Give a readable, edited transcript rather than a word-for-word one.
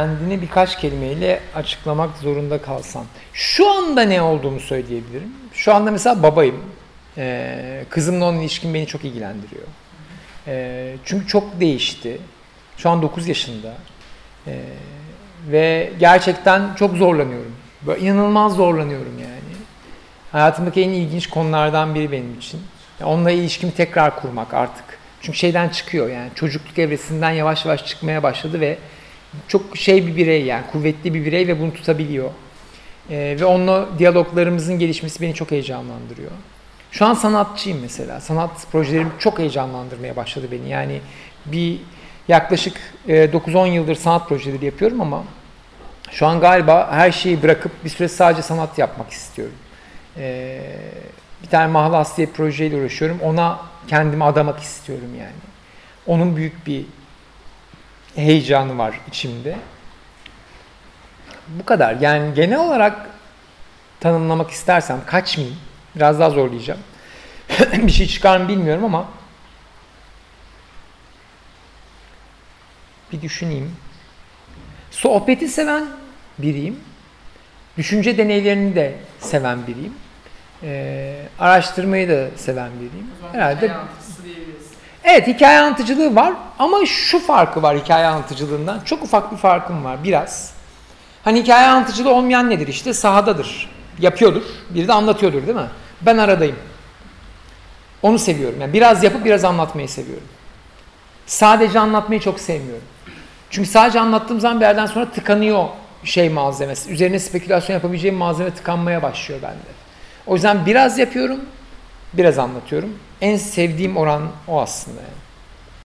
kendini birkaç kelimeyle açıklamak zorunda kalsan, şu anda ne olduğumu söyleyebilirim. Şu anda mesela babayım. Kızımla olan ilişkim beni çok ilgilendiriyor. Çünkü çok değişti. Şu an 9 yaşında. Ve gerçekten çok zorlanıyorum. Böyle inanılmaz zorlanıyorum yani. Hayatımdaki en ilginç konulardan biri benim için. Onunla ilişkimi tekrar kurmak artık. Çünkü şeyden çıkıyor yani. Çocukluk evresinden yavaş yavaş çıkmaya başladı ve çok bir birey yani. Kuvvetli bir birey ve bunu tutabiliyor. Ve onunla diyaloglarımızın gelişmesi beni çok heyecanlandırıyor. Şu an sanatçıyım mesela. Sanat projelerim çok heyecanlandırmaya başladı beni. Yani bir yaklaşık 9-10 yıldır sanat projeleri yapıyorum ama şu an galiba her şeyi bırakıp bir süre sadece sanat yapmak istiyorum. Bir tane Mahlas diye bir projeyle uğraşıyorum. Ona kendimi adamak istiyorum yani. Onun büyük bir heyecanı var içimde. Bu kadar. Yani genel olarak tanımlamak istersem kaçmayayım. Biraz daha zorlayacağım. Bir şey çıkar mı bilmiyorum ama bir düşüneyim. Sohbeti seven biriyim. Düşünce deneylerini de seven biriyim. Araştırmayı da seven biriyim. Herhalde. Hikaye anlatıcısı diyebiliriz. Evet, hikaye anlatıcılığı var ama şu farkı var hikaye anlatıcılığından. Çok ufak bir farkım var biraz. Hani hikaye anlatıcılığı olmayan nedir? İşte sahadadır. Yapıyordur. Biri de anlatıyordur değil mi? Ben aradayım. Onu seviyorum. Yani biraz yapıp biraz anlatmayı seviyorum. Sadece anlatmayı çok sevmiyorum. Çünkü sadece anlattığım zaman bir yerden sonra tıkanıyor malzemesi. Üzerine spekülasyon yapabileceğim malzeme tıkanmaya başlıyor bende. O yüzden biraz yapıyorum, biraz anlatıyorum. En sevdiğim oran o aslında yani.